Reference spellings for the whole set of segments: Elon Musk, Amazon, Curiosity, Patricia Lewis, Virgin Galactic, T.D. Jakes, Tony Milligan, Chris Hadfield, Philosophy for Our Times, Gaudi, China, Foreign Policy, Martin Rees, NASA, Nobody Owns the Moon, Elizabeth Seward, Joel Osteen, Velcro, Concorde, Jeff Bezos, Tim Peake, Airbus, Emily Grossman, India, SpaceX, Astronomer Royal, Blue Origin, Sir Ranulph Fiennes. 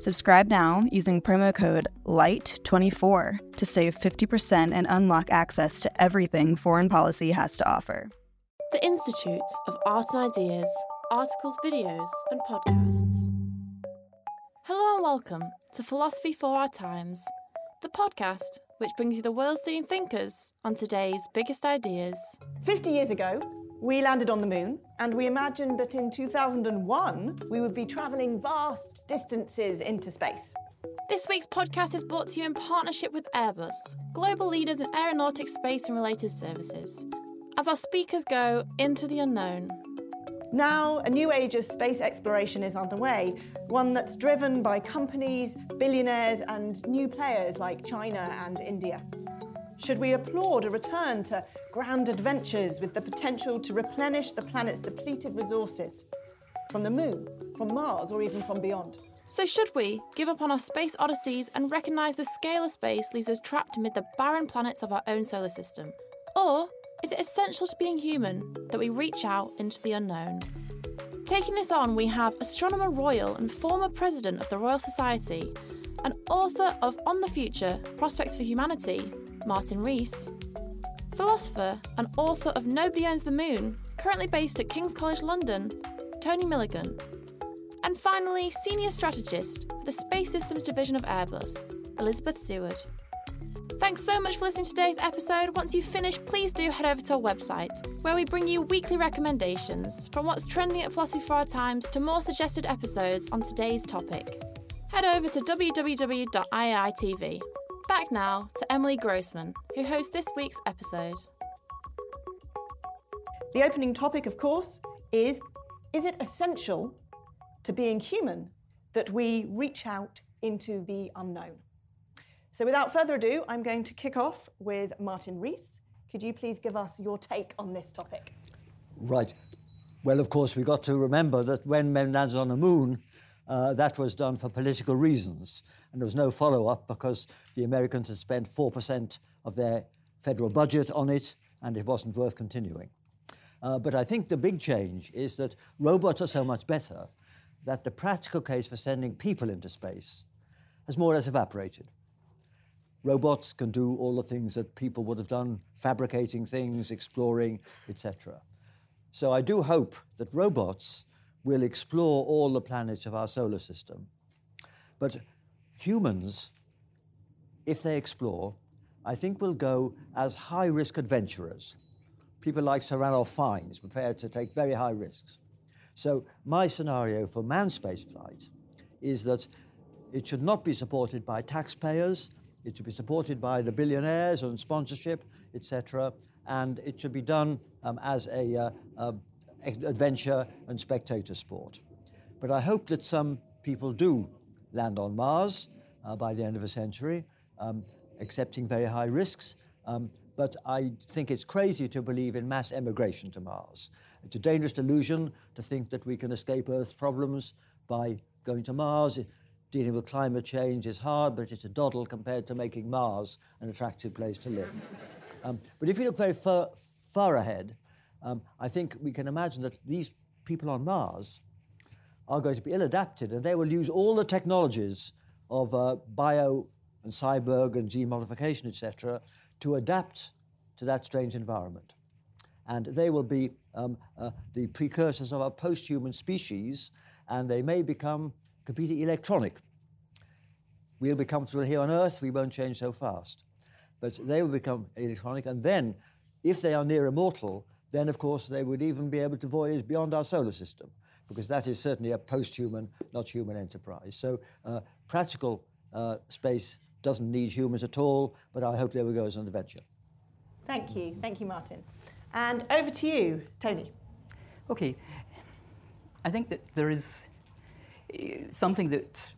Subscribe now using promo code LIGHT24 to save 50% and unlock access to everything Foreign Policy has to offer. The Institute of Art and Ideas, articles, videos, and podcasts. Hello and welcome to Philosophy for Our Times, the podcast which brings you the world's leading thinkers on today's biggest ideas. 50 years ago, we landed on the moon, and we imagined that in 2001, we would be travelling vast distances into space. This week's podcast is brought to you in partnership with Airbus, global leaders in aeronautics, space, and related services, as our speakers go into the unknown. Now, a new age of space exploration is underway, one that's driven by companies, billionaires, and new players like China and India. Should we applaud a return to grand adventures with the potential to replenish the planet's depleted resources from the moon, from Mars, or even from beyond? So should we give up on our space odysseys and recognise the scale of space leaves us trapped amid the barren planets of our own solar system? Or is it essential to being human that we reach out into the unknown? Taking this on, we have Astronomer Royal and former president of the Royal Society and author of On the Future, Prospects for Humanity, Martin Rees, philosopher and author of Nobody Owns the Moon, currently based at King's College London, Tony Milligan, and finally, senior strategist for the Space Systems Division of Airbus, Elizabeth Seward. Thanks so much for listening to today's episode. Once you've finished, please do head over to our website, where we bring you weekly recommendations, from what's trending at Philosophy for Our Times to more suggested episodes on today's topic. Head over to www.IAI.tv. Back now to Emily Grossman, who hosts this week's episode. The opening topic, of course, is it essential to being human that we reach out into the unknown? So without further ado, I'm going to kick off with Martin Rees. Could you please give us your take on this topic? Right. Well, of course, we've got to remember that when men landed on the moon, that was done for political reasons, and there was no follow-up because the Americans had spent 4% of their federal budget on it, and it wasn't worth continuing. But I think the big change is that robots are so much better that the practical case for sending people into space has more or less evaporated. Robots can do all the things that people would have done, fabricating things, exploring, etc. So I do hope that robots will explore all the planets of our solar system. But humans, if they explore, I think will go as high-risk adventurers. People like Sir Ranulph Fiennes, prepared to take very high risks. So my scenario for manned spaceflight is that it should not be supported by taxpayers, it should be supported by the billionaires and sponsorship, etc., and it should be done as a adventure and spectator sport. But I hope that some people do land on Mars by the end of a century, accepting very high risks. But I think it's crazy to believe in mass emigration to Mars. It's a dangerous delusion to think that we can escape Earth's problems by going to Mars. Dealing with climate change is hard, but it's a doddle compared to making Mars an attractive place to live. But if you look very far ahead, I think we can imagine that these people on Mars are going to be ill-adapted, and they will use all the technologies of bio and cyborg and gene modification, etc., to adapt to that strange environment. And they will be the precursors of our post-human species, and they may become completely electronic. We'll be comfortable here on Earth, we won't change so fast. But they will become electronic, and then If they are near immortal, then, of course, they would even be able to voyage beyond our solar system, because that is certainly a post-human, not human enterprise. So practical space doesn't need humans at all, but I hope there we go as an adventure. Thank you. Thank you, Martin. And over to you, Tony. OK. I think that there is something that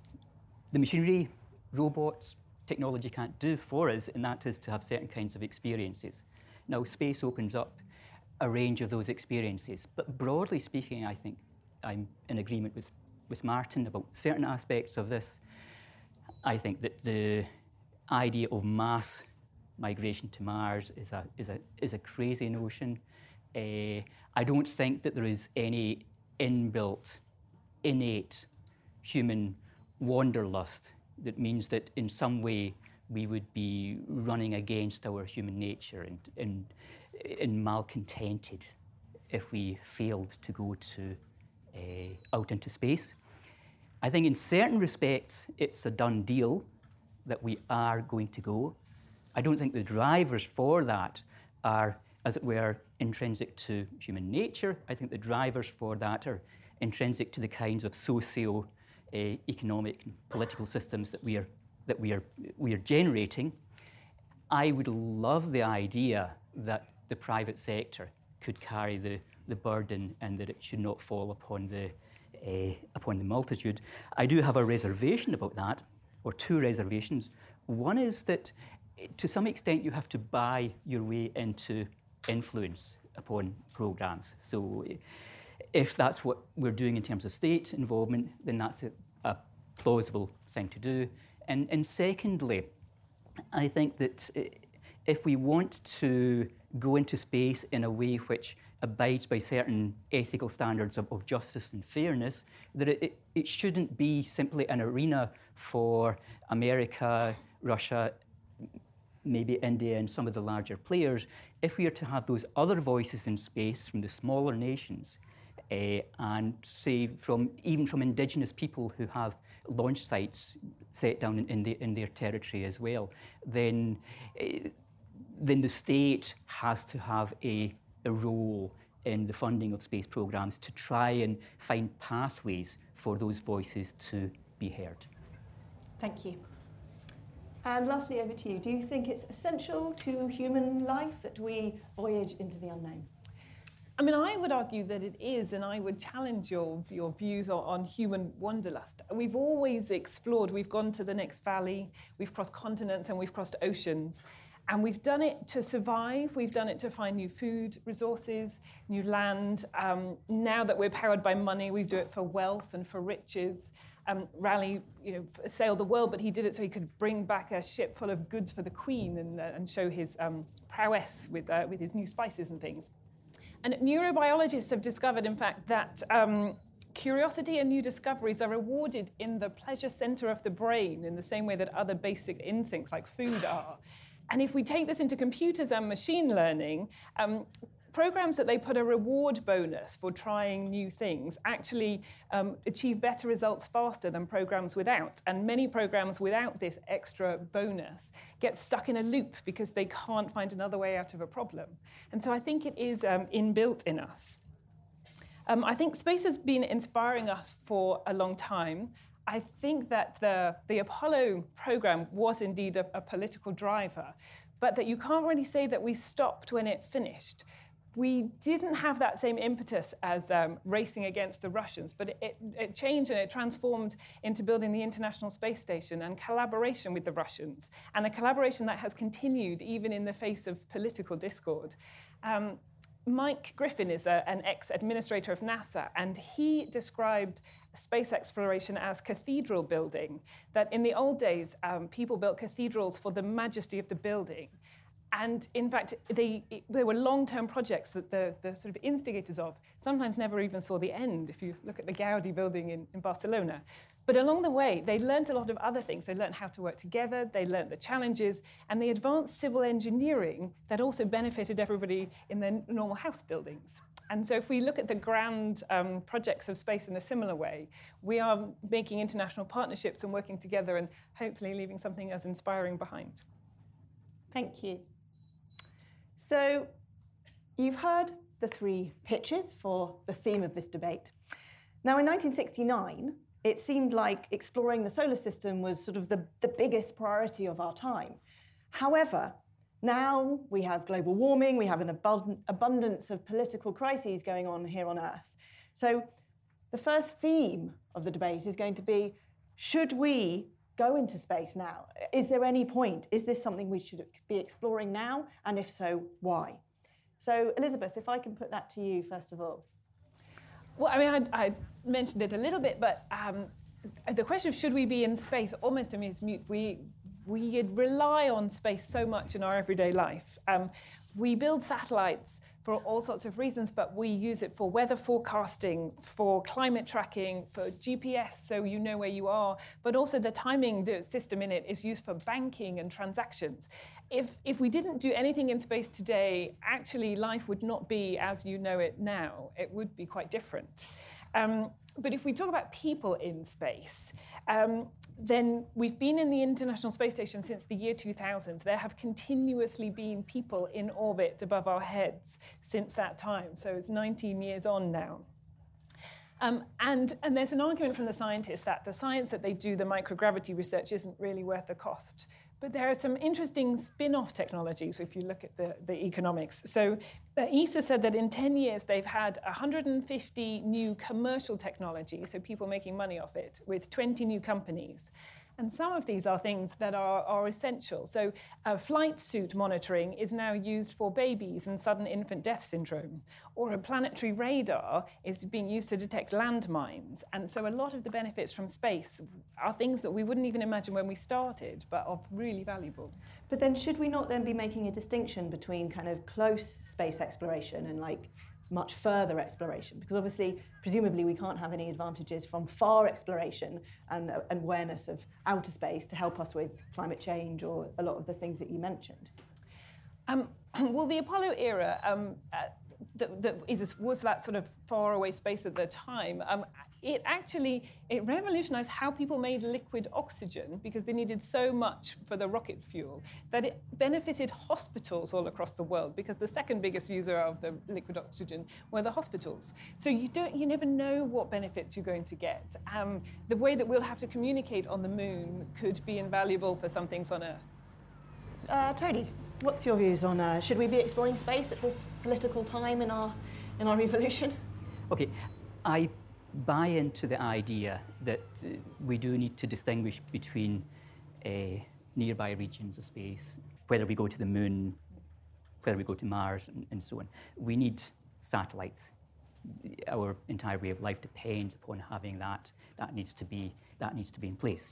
the machinery, robots, technology can't do for us, and that is to have certain kinds of experiences. Now, space opens up a range of those experiences. But broadly speaking, I think I'm in agreement with Martin about certain aspects of this. I think that the idea of mass migration to Mars is a crazy notion. I don't think that there is any inbuilt, innate human wanderlust that means that in some way we would be running against our human nature and malcontented if we failed to go to out into space. I think in certain respects it's a done deal that we are going to go. I don't think the drivers for that are, as it were, intrinsic to human nature. I think the drivers for that are intrinsic to the kinds of socio-economic and political systems that we are generating. I would love the idea that the private sector could carry the burden and that it should not fall upon the multitude. I do have a reservation about that, or two reservations. One is that to some extent you have to buy your way into influence upon programs. So if that's what we're doing in terms of state involvement, then that's a plausible thing to do. And secondly, I think that if we want to go into space in a way which abides by certain ethical standards of justice and fairness, that it shouldn't be simply an arena for America, Russia, maybe India and some of the larger players. If we are to have those other voices in space from the smaller nations, and say even from indigenous people who have launch sites set down in their territory as well, then the state has to have a role in the funding of space programs to try and find pathways for those voices to be heard. Thank you. And lastly, over to you. Do you think it's essential to human life that we voyage into the unknown? I mean, I would argue that it is, and I would challenge your views on human wanderlust. We've always explored. We've gone to the next valley, we've crossed continents, and we've crossed oceans. And we've done it to survive. We've done it to find new food resources, new land. Now that we're powered by money, we do it for wealth and for riches. Raleigh, sailed the world, but he did it so he could bring back a ship full of goods for the Queen and show his prowess with his new spices and things. And neurobiologists have discovered, in fact, that curiosity and new discoveries are rewarded in the pleasure center of the brain in the same way that other basic instincts like food are. And if we take this into computers and machine learning, programs that they put a reward bonus for trying new things actually achieve better results faster than programs without. And many programs without this extra bonus get stuck in a loop because they can't find another way out of a problem. And so I think it is inbuilt in us. I think space has been inspiring us for a long time. I think that the Apollo program was indeed a political driver, but that you can't really say that we stopped when it finished. We didn't have that same impetus as racing against the Russians, but it changed and it transformed into building the International Space Station and collaboration with the Russians, and a collaboration that has continued even in the face of political discord. Mike Griffin is an ex-administrator of NASA, and he described space exploration as cathedral building, that in the old days, people built cathedrals for the majesty of the building. And in fact, there were long-term projects that the sort of instigators of sometimes never even saw the end, if you look at the Gaudi building in Barcelona. But along the way, they learned a lot of other things. They learned how to work together, they learned the challenges, and they advanced civil engineering that also benefited everybody in their normal house buildings. And so if we look at the grand projects of space in a similar way, we are making international partnerships and working together and hopefully leaving something as inspiring behind. Thank you. So You've heard the three pitches for the theme of this debate. Now, in 1969, it seemed like exploring the solar system was sort of the biggest priority of our time. However, now we have global warming, we have an abundance of political crises going on here on Earth. So the first theme of the debate is going to be, should we go into space now? Is there any point? Is this something we should be exploring now? And if so, why? So Elizabeth, if I can put that to you first of all. Well, I mean, I mentioned it a little bit, but the question of should we be in space almost is mute. We rely on space so much in our everyday life. We build satellites for all sorts of reasons, but we use it for weather forecasting, for climate tracking, for GPS, so you know where you are. But also the timing system in it is used for banking and transactions. If we didn't do anything in space today, actually life would not be as you know it now. It would be quite different. But if we talk about people in space, then we've been in the International Space Station since the year 2000. There have continuously been people in orbit above our heads since that time. So it's 19 years on now. And there's an argument from the scientists that the science that they do, the microgravity research, isn't really worth the cost. But there are some interesting spin-off technologies if you look at the economics. So ESA said that in 10 years, they've had 150 new commercial technologies, so people making money off it, with 20 new companies. And some of these are things that are essential. So flight suit monitoring is now used for babies and sudden infant death syndrome. Or a planetary radar is being used to detect landmines. And so a lot of the benefits from space are things that we wouldn't even imagine when we started, but are really valuable. But then should we not then be making a distinction between kind of close space exploration and like much further exploration? Because obviously, presumably, we can't have any advantages from far exploration and awareness of outer space to help us with climate change or a lot of the things that you mentioned. Well, the Apollo era was that sort of faraway space at the time. It revolutionized how people made liquid oxygen because they needed so much for the rocket fuel that it benefited hospitals all across the world because the second biggest user of the liquid oxygen were the hospitals. So you never know what benefits you're going to get. The way that we'll have to communicate on the moon could be invaluable for some things on Earth. Tony, what's your views on should we be exploring space at this political time in our evolution? Okay, I buy into the idea that we do need to distinguish between nearby regions of space, whether we go to the moon, whether we go to Mars, and so on. We need satellites. Our entire way of life depends upon having that. That needs to be in place.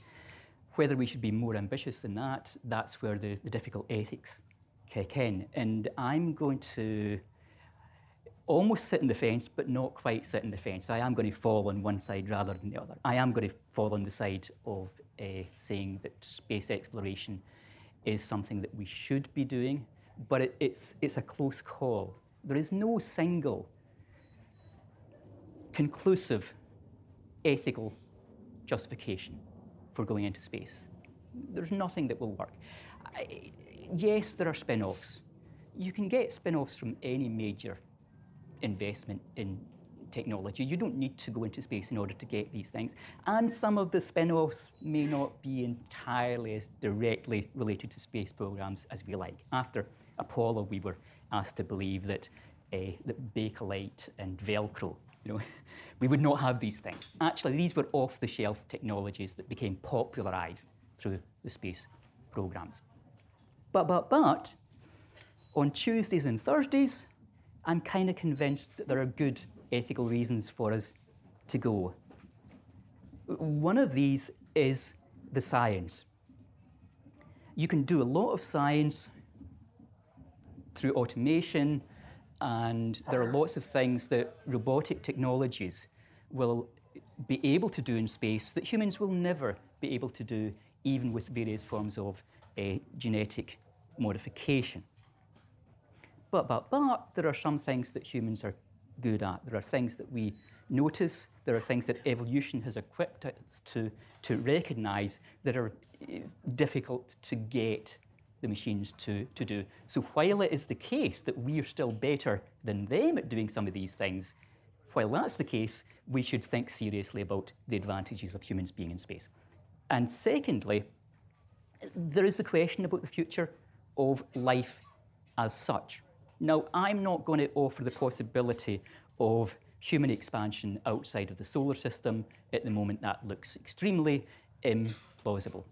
Whether we should be more ambitious than that, that's where the difficult ethics kick in. And I'm going to almost sit on the fence, but not quite sit on the fence. I am going to fall on one side rather than the other. I am going to fall on the side of saying that space exploration is something that we should be doing, but it's a close call. There is no single conclusive ethical justification for going into space. There's nothing that will work. Yes, there are spin-offs. You can get spin-offs from any major investment in technology. You don't need to go into space in order to get these things. And some of the spin-offs may not be entirely as directly related to space programs as we like. After Apollo, we were asked to believe that Bakelite and Velcro, we would not have these things. Actually, these were off-the-shelf technologies that became popularized through the space programs. But on Tuesdays and Thursdays, I'm kind of convinced that there are good ethical reasons for us to go. One of these is the science. You can do a lot of science through automation, and there are lots of things that robotic technologies will be able to do in space that humans will never be able to do, even with various forms of genetic modification. But there are some things that humans are good at. There are things that we notice. There are things that evolution has equipped us to recognize that are difficult to get the machines to do. So while it is the case that we are still better than them at doing some of these things, while that's the case, we should think seriously about the advantages of humans being in space. And secondly, there is the question about the future of life as such. Now, I'm not going to offer the possibility of human expansion outside of the solar system. At the moment, that looks extremely implausible.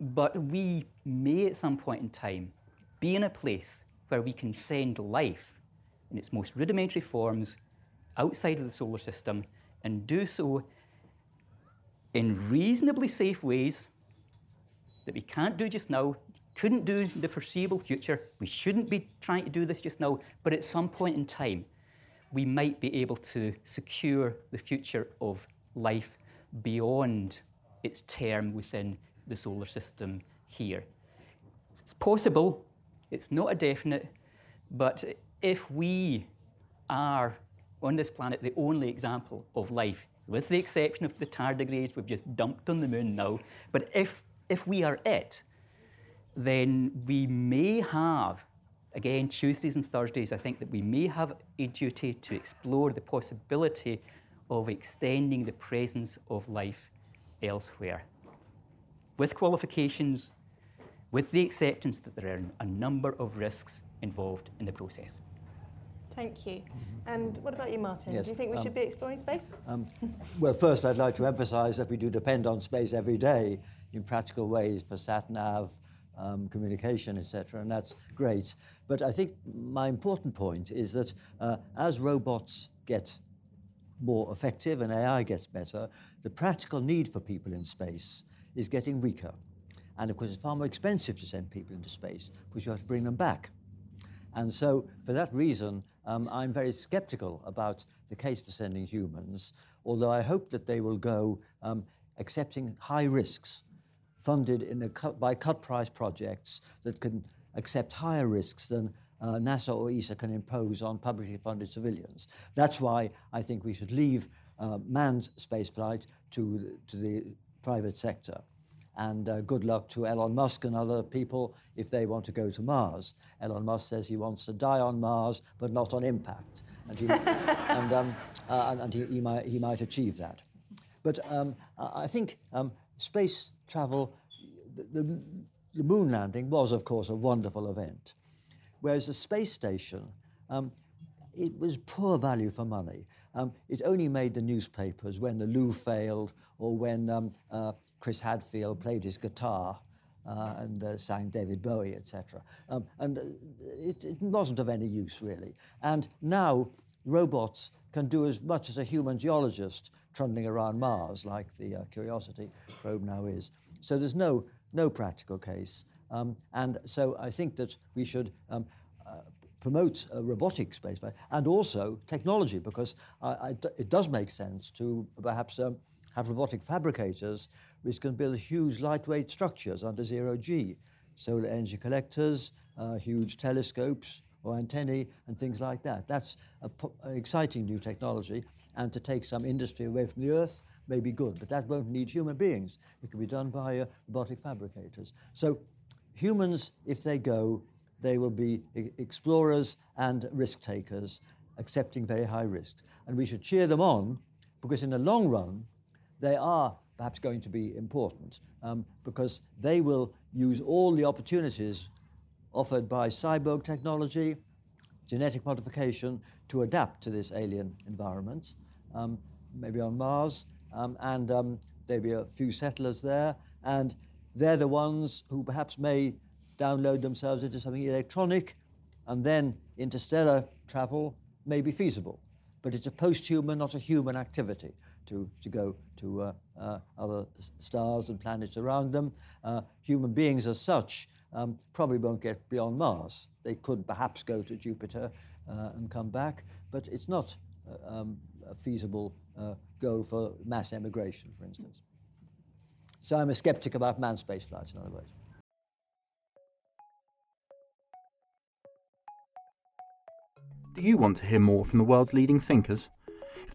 But we may, at some point in time, be in a place where we can send life in its most rudimentary forms outside of the solar system and do so in reasonably safe ways that we can't do just now, couldn't do in the foreseeable future. We shouldn't be trying to do this just now, but at some point in time, we might be able to secure the future of life beyond its term within the solar system here. It's possible, it's not a definite, but if we are on this planet the only example of life, with the exception of the tardigrades we've just dumped on the moon now, but if we are it, then we may have, again, Tuesdays and Thursdays, I think that we may have a duty to explore the possibility of extending the presence of life elsewhere, with qualifications, with the acceptance that there are a number of risks involved in the process. Thank you. And what about you, Martin? Yes. Do you think we should be exploring space? Well, first, I'd like to emphasise that we do depend on space every day in practical ways for sat-nav, communication, etc., and that's great. But I think my important point is that as robots get more effective and AI gets better, the practical need for people in space is getting weaker. And of course, it's far more expensive to send people into space because you have to bring them back. And so, for that reason, I'm very sceptical about the case for sending humans, although I hope that they will go accepting high risks, funded in by cut-price projects that can accept higher risks than NASA or ESA can impose on publicly funded civilians. That's why I think we should leave manned spaceflight to the private sector. And good luck to Elon Musk and other people if they want to go to Mars. Elon Musk says he wants to die on Mars, but not on impact. And he, he might achieve that. But I think space travel, the moon landing was, of course, a wonderful event. Whereas the space station, it was poor value for money. It only made the newspapers when the Lou failed or when Chris Hadfield played his guitar and sang David Bowie, etc. And it wasn't of any use, really. And now robots can do as much as a human geologist trundling around Mars, like the Curiosity probe now is. So there's no practical case. And so I think that we should promote robotic spaceflight and also technology, because it does make sense to perhaps have robotic fabricators which can build huge lightweight structures under zero G, solar energy collectors, huge telescopes or antennae and things like that. That's an exciting new technology, and to take some industry away from the Earth may be good, but that won't need human beings. It can be done by robotic fabricators. So humans, if they go, they will be explorers and risk takers, accepting very high risks. And we should cheer them on, because in the long run, they are perhaps going to be important, because they will use all the opportunities offered by cyborg technology, genetic modification, to adapt to this alien environment, maybe on Mars, and there'll be a few settlers there, and they're the ones who perhaps may download themselves into something electronic, and then interstellar travel may be feasible. But it's a post-human, not a human activity to go to other stars and planets around them. Human beings as such probably won't get beyond Mars. They could perhaps go to Jupiter and come back, but it's not a feasible goal for mass emigration, for instance. So I'm a skeptic about manned spaceflights, in other words. Do you want to hear more from the world's leading thinkers? If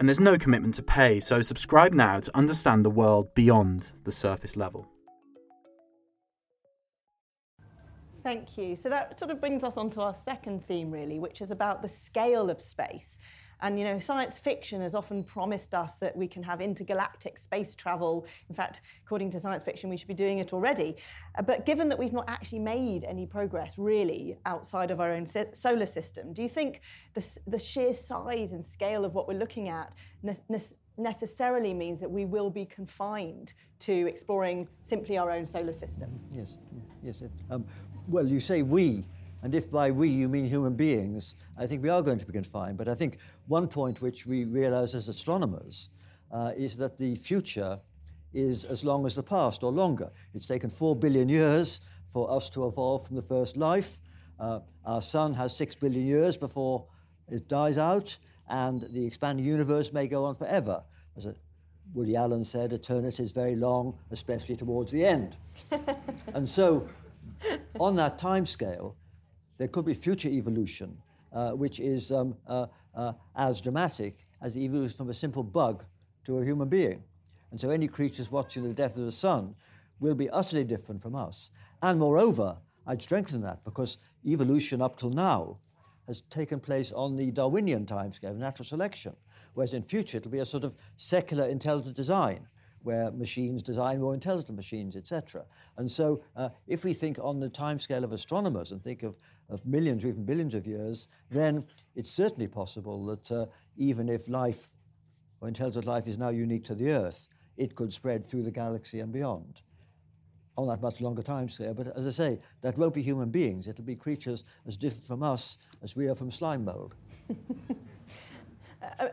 and there's no commitment to pay, so subscribe now to understand the world beyond the surface level. Thank you. So that sort of brings us on to our second theme, really, which is about the scale of space. And, you know, science fiction has often promised us that we can have intergalactic space travel. In fact, according to science fiction, we should be doing it already. But given that we've not actually made any progress, really, outside of our own solar system, do you think the sheer size and scale of what we're looking at necessarily means that we will be confined to exploring simply our own solar system? Yes. Well, you say we, and if by we you mean human beings, I think we are going to be confined. But I think one point which we realize as astronomers is that the future is as long as the past, or longer. It's taken 4 billion years for us to evolve from the first life. Our sun has 6 billion years before it dies out, and the expanding universe may go on forever. As Woody Allen said, eternity is very long, especially towards the end. And so, on that time scale, there could be future evolution, which is as dramatic as the evolution from a simple bug to a human being. And so any creatures watching the death of the sun will be utterly different from us. And moreover, I'd strengthen that, because evolution up till now has taken place on the Darwinian timescale, natural selection, whereas in future it'll be a sort of secular intelligent design, where machines design more intelligent machines, etc. And so if we think on the timescale of astronomers and think of millions or even billions of years, then it's certainly possible that even if life or intelligent life is now unique to the Earth, it could spread through the galaxy and beyond on that much longer timescale. But as I say, that won't be human beings. It'll be creatures as different from us as we are from slime mold.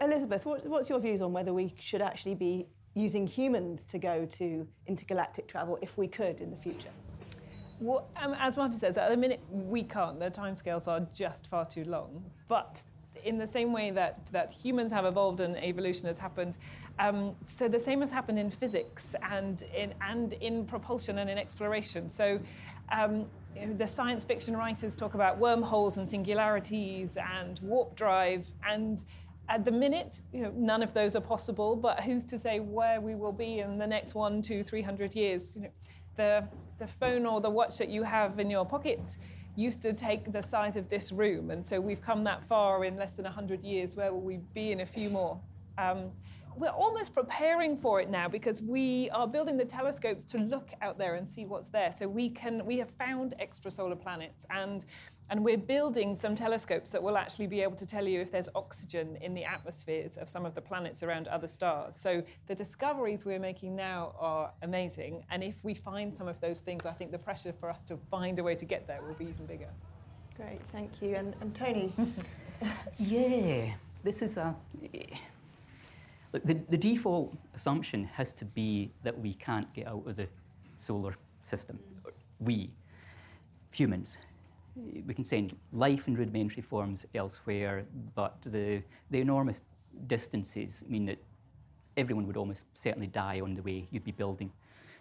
Elizabeth, what's your views on whether we should actually be using humans to go to intergalactic travel if we could in the future? Well, as Martin says, at the minute we can't. The timescales are just far too long. But in the same way that humans have evolved and evolution has happened, so the same has happened in physics and in propulsion and in exploration. So the science fiction writers talk about wormholes and singularities and warp drive, and at the minute, none of those are possible, but who's to say where we will be in the next 100, 200, 300 years? The phone or the watch that you have in your pocket used to take the size of this room, and so we've come that far in less than 100 years. Where will we be in a few more? We're almost preparing for it now, because we are building the telescopes to look out there and see what's there. So we have found extrasolar planets, and we're building some telescopes that will actually be able to tell you if there's oxygen in the atmospheres of some of the planets around other stars. So the discoveries we're making now are amazing, and if we find some of those things, I think the pressure for us to find a way to get there will be even bigger. Great, thank you. And Tony? Yeah, this is a... Look, the default assumption has to be that we can't get out of the solar system. We, humans, we can send life in rudimentary forms elsewhere, but the enormous distances mean that everyone would almost certainly die on the way you'd be building.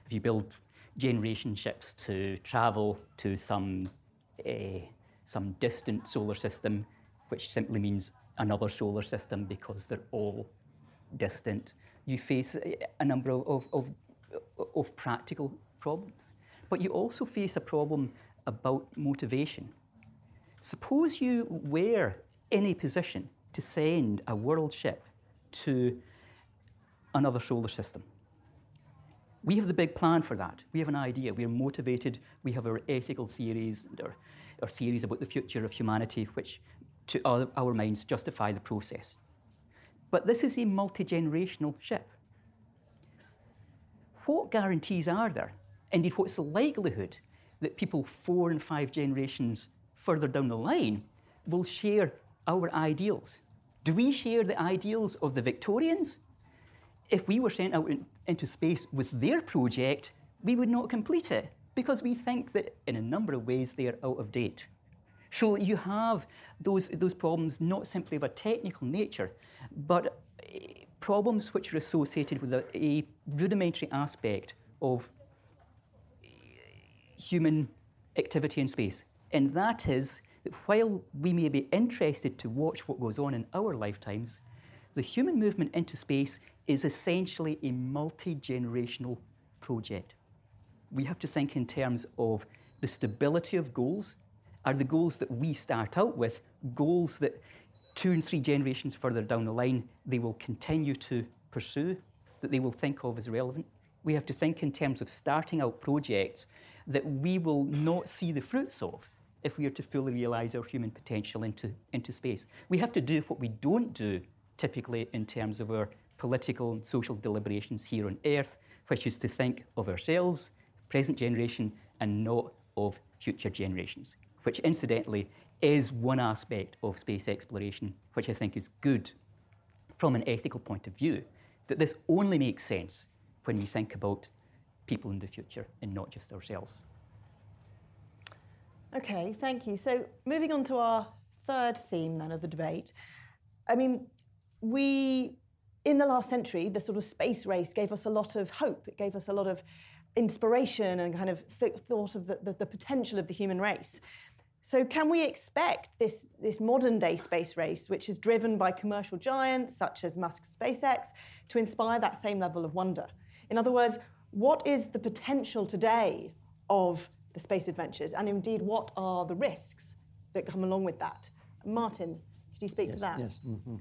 If you build generation ships to travel to some distant solar system, which simply means another solar system because they're all distant, you face a number of practical problems. But you also face a problem about motivation. Suppose you were in a position to send a world ship to another solar system. We have the big plan for that. We have an idea. We are motivated. We have our ethical theories and our theories about the future of humanity, which to our minds justify the process. But this is a multi-generational ship. What guarantees are there? Indeed, what's the likelihood that people 4 and 5 generations further down the line will share our ideals? Do we share the ideals of the Victorians? if we were sent out into space with their project, we would not complete it because we think that in a number of ways they are out of date. So you have those problems not simply of a technical nature, but problems which are associated with a rudimentary aspect of human activity in space. And that is that while we may be interested to watch what goes on in our lifetimes, the human movement into space is essentially a multi-generational project. We have to think in terms of the stability of goals. Are the goals that we start out with goals that 2 and 3 generations further down the line they will continue to pursue, that they will think of as relevant? We have to think in terms of starting out projects that we will not see the fruits of if we are to fully realise our human potential into space. We have to do what we don't do typically in terms of our political and social deliberations here on Earth, which is to think of ourselves, present generation, and not of future generations, which incidentally is one aspect of space exploration, which I think is good from an ethical point of view, that this only makes sense when we think about people in the future and not just ourselves. Okay, thank you. So moving on to our third theme then of the debate. I mean, in the last century, the sort of space race gave us a lot of hope. It gave us a lot of inspiration and kind of thought of the potential of the human race. So can we expect this modern-day space race, which is driven by commercial giants such as Musk's SpaceX, to inspire that same level of wonder? In other words, what is the potential today of the space adventures? And indeed, what are the risks that come along with that? Martin, could you speak to that? Yes. Mm-hmm.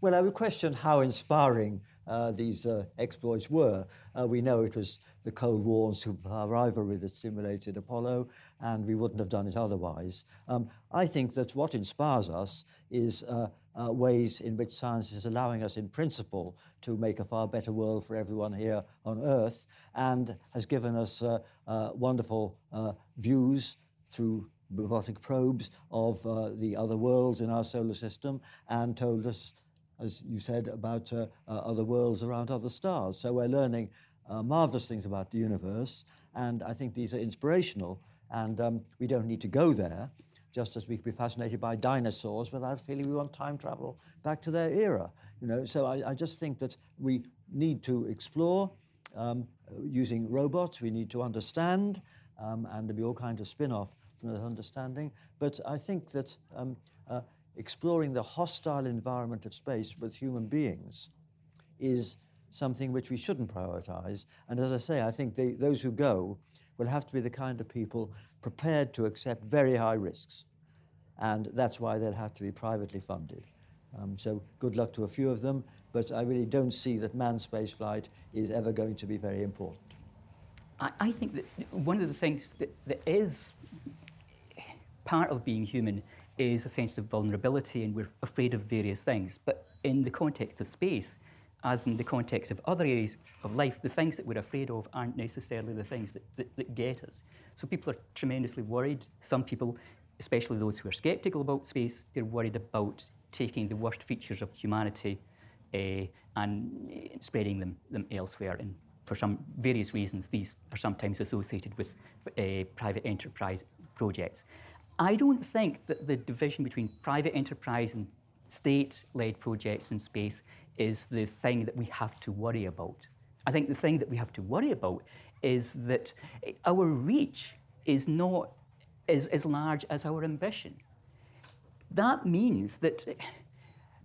Well, I would question how inspiring these exploits were. We know it was the Cold War and superpower rivalry that stimulated Apollo, and we wouldn't have done it otherwise. I think that what inspires us is ways in which science is allowing us, in principle, to make a far better world for everyone here on Earth, and has given us wonderful views through robotic probes of the other worlds in our solar system, and told us, as you said, about other worlds around other stars. So we're learning marvelous things about the universe, and I think these are inspirational, and we don't need to go there, just as we could be fascinated by dinosaurs without feeling we want time travel back to their era. You know, so I just think that we need to explore using robots, we need to understand, and there'll be all kinds of spin-off from that understanding. But I think that exploring the hostile environment of space with human beings is something which we shouldn't prioritize. And as I say, I think those who go will have to be the kind of people prepared to accept very high risks. And that's why they'll have to be privately funded. So good luck to a few of them, but I really don't see that manned spaceflight is ever going to be very important. I think that one of the things that is part of being human is a sense of vulnerability, and we're afraid of various things. But in the context of space, as in the context of other areas of life, the things that we're afraid of aren't necessarily the things that get us. So people are tremendously worried. Some people, especially those who are sceptical about space, they're worried about taking the worst features of humanity and spreading them elsewhere. And for some various reasons, these are sometimes associated with private enterprise projects. I don't think that the division between private enterprise and state-led projects in space is the thing that we have to worry about. I think the thing that we have to worry about is that our reach is not as large as our ambition. That means that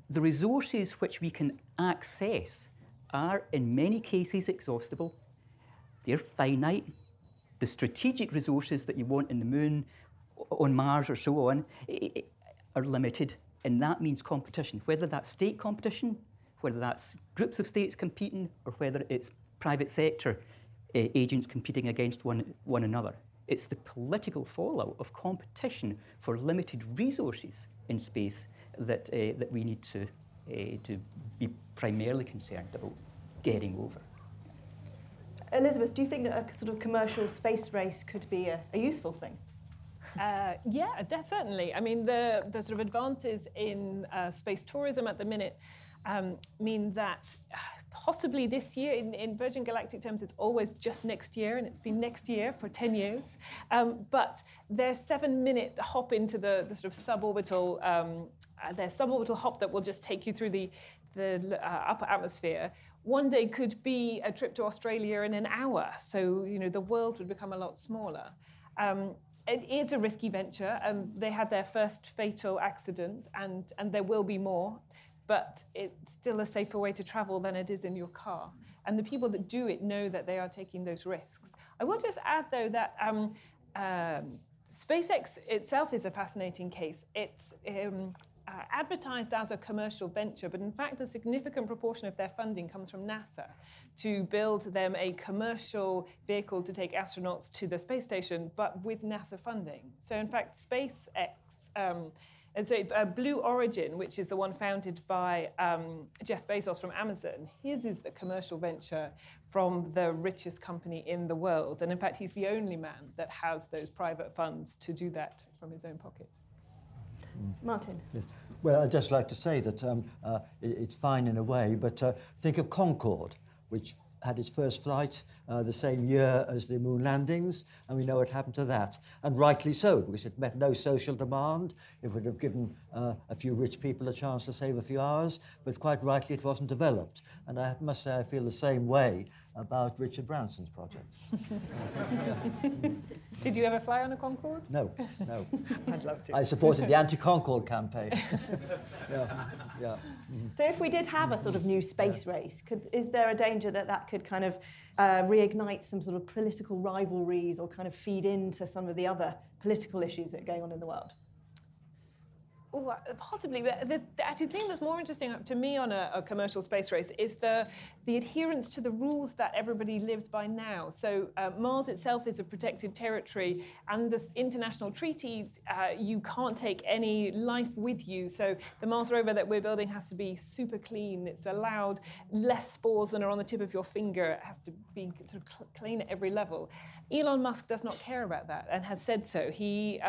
the resources which we can access are in many cases exhaustible. They're finite. The strategic resources that you want in the moon, on Mars or so on, are limited, and that means competition, whether that's state competition, whether that's groups of states competing, or whether it's private sector agents competing against one another. It's the political fallout of competition for limited resources in space that we need to be primarily concerned about getting over. Elizabeth, do you think that a sort of commercial space race could be a useful thing? Yeah, certainly. I mean, the sort of advances in space tourism at the minute mean that possibly this year. In Virgin Galactic terms, it's always just next year, and it's been next year for 10 years. But their 7-minute hop into the sort of suborbital, their suborbital hop that will just take you through the upper atmosphere, one day could be a trip to Australia in an hour. So, you know, the world would become a lot smaller. It is a risky venture, and they had their first fatal accident, and there will be more. But it's still a safer way to travel than it is in your car. And the people that do it know that they are taking those risks. I will just add, though, that SpaceX itself is a fascinating case. It's advertised as a commercial venture, but in fact, a significant proportion of their funding comes from NASA to build them a commercial vehicle to take astronauts to the space station, but with NASA funding. So in fact, SpaceX... and so Blue Origin, which is the one founded by Jeff Bezos from Amazon, his is the commercial venture from the richest company in the world. And in fact, he's the only man that has those private funds to do that from his own pocket. Martin. Yes. Well, I'd just like to say that it's fine in a way, but think of Concorde, which had its first flight the same year as the moon landings, and we know what happened to that. And rightly so, because it met no social demand. It would have given a few rich people a chance to save a few hours, but quite rightly it wasn't developed. And I must say I feel the same way about Richard Branson's project. Did you ever fly on a Concorde? No. I'd love to. I supported the anti-Concorde campaign. Yeah. So if we did have a sort of new space race, is there a danger that could kind of reignite some sort of political rivalries or kind of feed into some of the other political issues that are going on in the world? Oh, possibly. But the thing that's more interesting to me on a commercial space race is the adherence to the rules that everybody lives by now. So Mars itself is a protected territory, and under international treaties, you can't take any life with you. So the Mars rover that we're building has to be super clean. It's allowed less spores than are on the tip of your finger. It has to be sort of clean at every level. Elon Musk does not care about that and has said so. He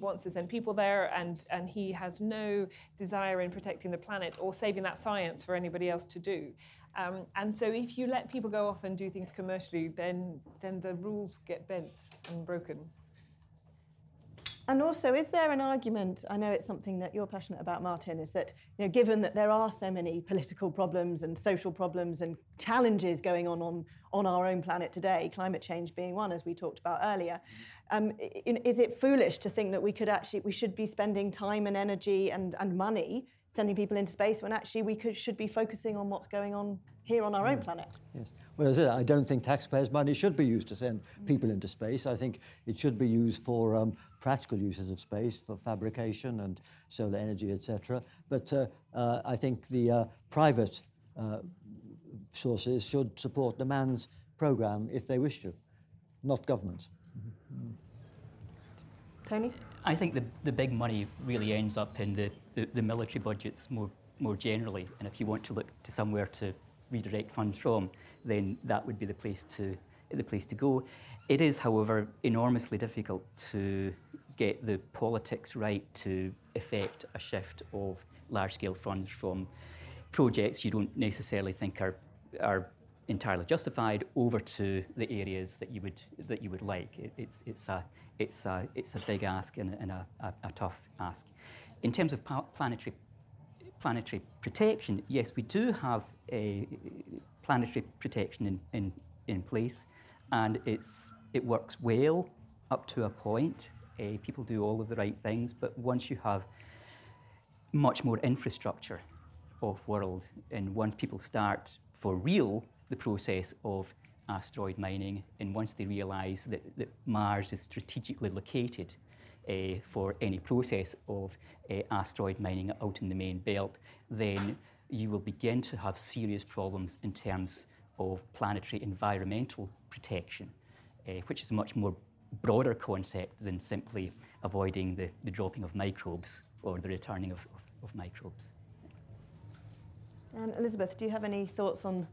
wants to send people there, and he has no desire in protecting the planet or saving that science for anybody else to do. And so if you let people go off and do things commercially, then the rules get bent and broken. And also, is there an argument, I know it's something that you're passionate about, Martin, is that, you know, given that there are so many political problems and social problems and challenges going on our own planet today, climate change being one, as we talked about earlier, is it foolish to think that we should be spending time and energy and money sending people into space when actually should be focusing on what's going on here on our own planet? Yes. Well, as I said, I don't think taxpayers' money should be used to send people into space. I think it should be used for practical uses of space, for fabrication and solar energy, etc. But I think the private sources should support the man's programme if they wish to, not governments. Mm-hmm. Tony? I think the big money really ends up in the military budgets more generally, and if you want to look to somewhere to redirect funds from, then that would be the place to go. It is, however, enormously difficult to get the politics right to effect a shift of large-scale funds from projects you don't necessarily think are entirely justified over to the areas that you would like. It's a big ask and a tough ask. In terms of planetary protection, yes, we do have a planetary protection in place, and it works well up to a point. People do all of the right things, but once you have much more infrastructure off world, and once people start for real the process of asteroid mining, and once they realise that Mars is strategically located for any process of asteroid mining out in the main belt, then you will begin to have serious problems in terms of planetary environmental protection, which is a much more broader concept than simply avoiding the dropping of microbes or the returning of microbes. And Elizabeth, do you have any thoughts on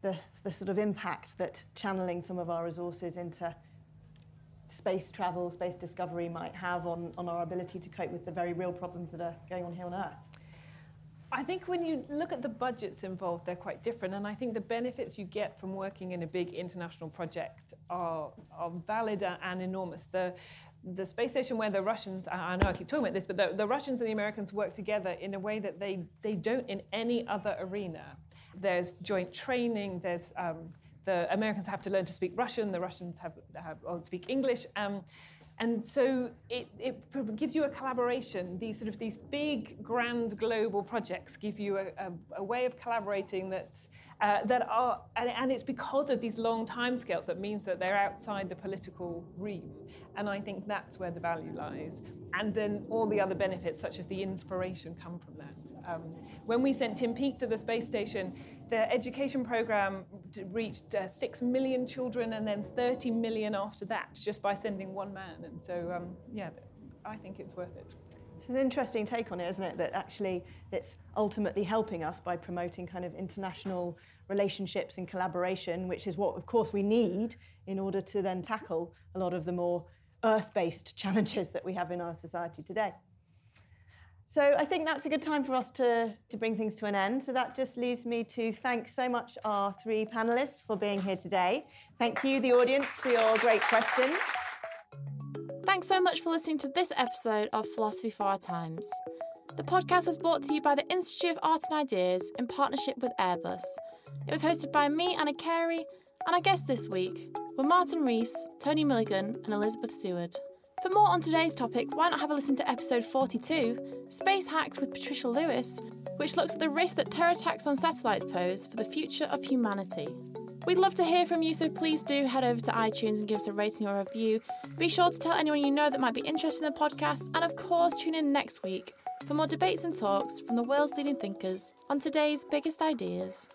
the sort of impact that channeling some of our resources into space travel, space discovery might have on our ability to cope with the very real problems that are going on here on Earth? I think when you look at the budgets involved, they're quite different. And I think the benefits you get from working in a big international project are valid and enormous. The space station where the Russians, I know I keep talking about this, but the Russians and the Americans work together in a way that they don't in any other arena. There's joint training, there's the Americans have to learn to speak Russian, the Russians have speak English. And so it gives you a collaboration. These big, grand, global projects give you a way of collaborating that it's because of these long timescales that means that they're outside the political realm. And I think that's where the value lies. And then all the other benefits, such as the inspiration, come from that. When we sent Tim Peake to the space station, the education program reached 6 million children and then 30 million after that, just by sending one man. And so, I think it's worth it. It's an interesting take on it, isn't it? That actually it's ultimately helping us by promoting kind of international relationships and collaboration, which is what, of course, we need in order to then tackle a lot of the more Earth-based challenges that we have in our society today. So I think that's a good time for us to bring things to an end. So that just leaves me to thank so much our three panellists for being here today. Thank you, the audience, for your great questions. Thanks so much for listening to this episode of Philosophy for Our Times. The podcast was brought to you by the Institute of Art and Ideas in partnership with Airbus. It was hosted by me, Anna Carey, and our guests this week were Martin Rees, Tony Milligan and Elizabeth Seward. For more on today's topic, why not have a listen to episode 42, Space Hacks with Patricia Lewis, which looks at the risk that terror attacks on satellites pose for the future of humanity. We'd love to hear from you, so please do head over to iTunes and give us a rating or review. Be sure to tell anyone you know that might be interested in the podcast, and of course tune in next week for more debates and talks from the world's leading thinkers on today's biggest ideas.